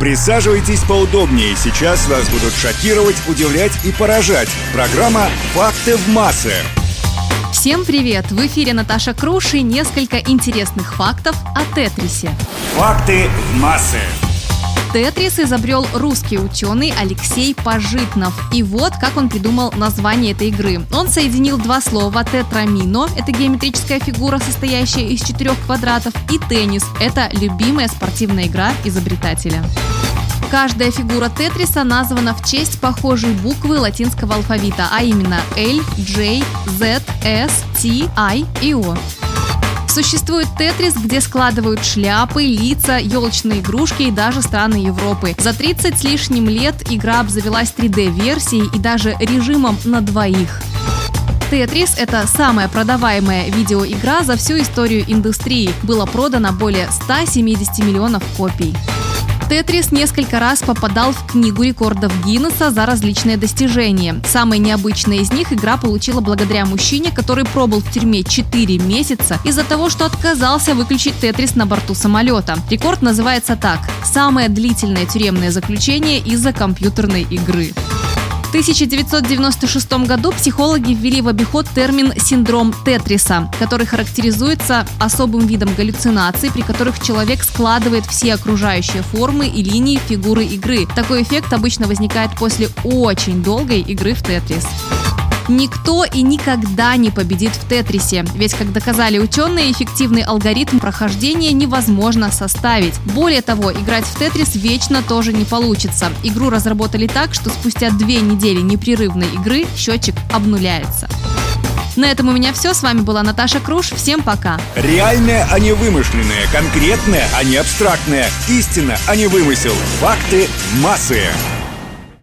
Присаживайтесь поудобнее, сейчас вас будут шокировать, удивлять и поражать. Программа «Факты в массы». Всем привет! В эфире Наташа Круш и несколько интересных фактов о Тетрисе. «Факты в массы». Тетрис изобрел русский ученый Алексей Пожитнов. И вот как он придумал название этой игры. Он соединил два слова: тетрамино – это геометрическая фигура, состоящая из 4 квадратов, и теннис – это любимая спортивная игра изобретателя. Каждая фигура тетриса названа в честь похожей буквы латинского алфавита, а именно L, J, Z, S, T, I и O. Существует тетрис, где складывают шляпы, лица, елочные игрушки и даже страны Европы. За 30 с лишним лет игра обзавелась 3D-версией и даже режимом на двоих. Тетрис – это самая продаваемая видеоигра за всю историю индустрии. Было продано более 170 миллионов копий. Тетрис несколько раз попадал в книгу рекордов Гиннесса за различные достижения. Самой необычной из них игра получила благодаря мужчине, который пробыл в тюрьме 4 месяца из-за того, что отказался выключить тетрис на борту самолета. Рекорд называется так: «Самое длительное тюремное заключение из-за компьютерной игры». В 1996 году психологи ввели в обиход термин «синдром Тетриса», который характеризуется особым видом галлюцинаций, при которых человек складывает все окружающие формы и линии фигуры игры. Такой эффект обычно возникает после очень долгой игры в Тетрис. Никто и никогда не победит в Тетрисе, ведь, как доказали ученые, эффективный алгоритм прохождения невозможно составить. Более того, играть в Тетрис вечно тоже не получится. Игру разработали так, что спустя 2 недели непрерывной игры счетчик обнуляется. На этом у меня все. С вами была Наташа Круш. Всем пока. Реальное, а не вымышленное. Конкретное, а не абстрактное. Истина, а не вымысел. Факты массы.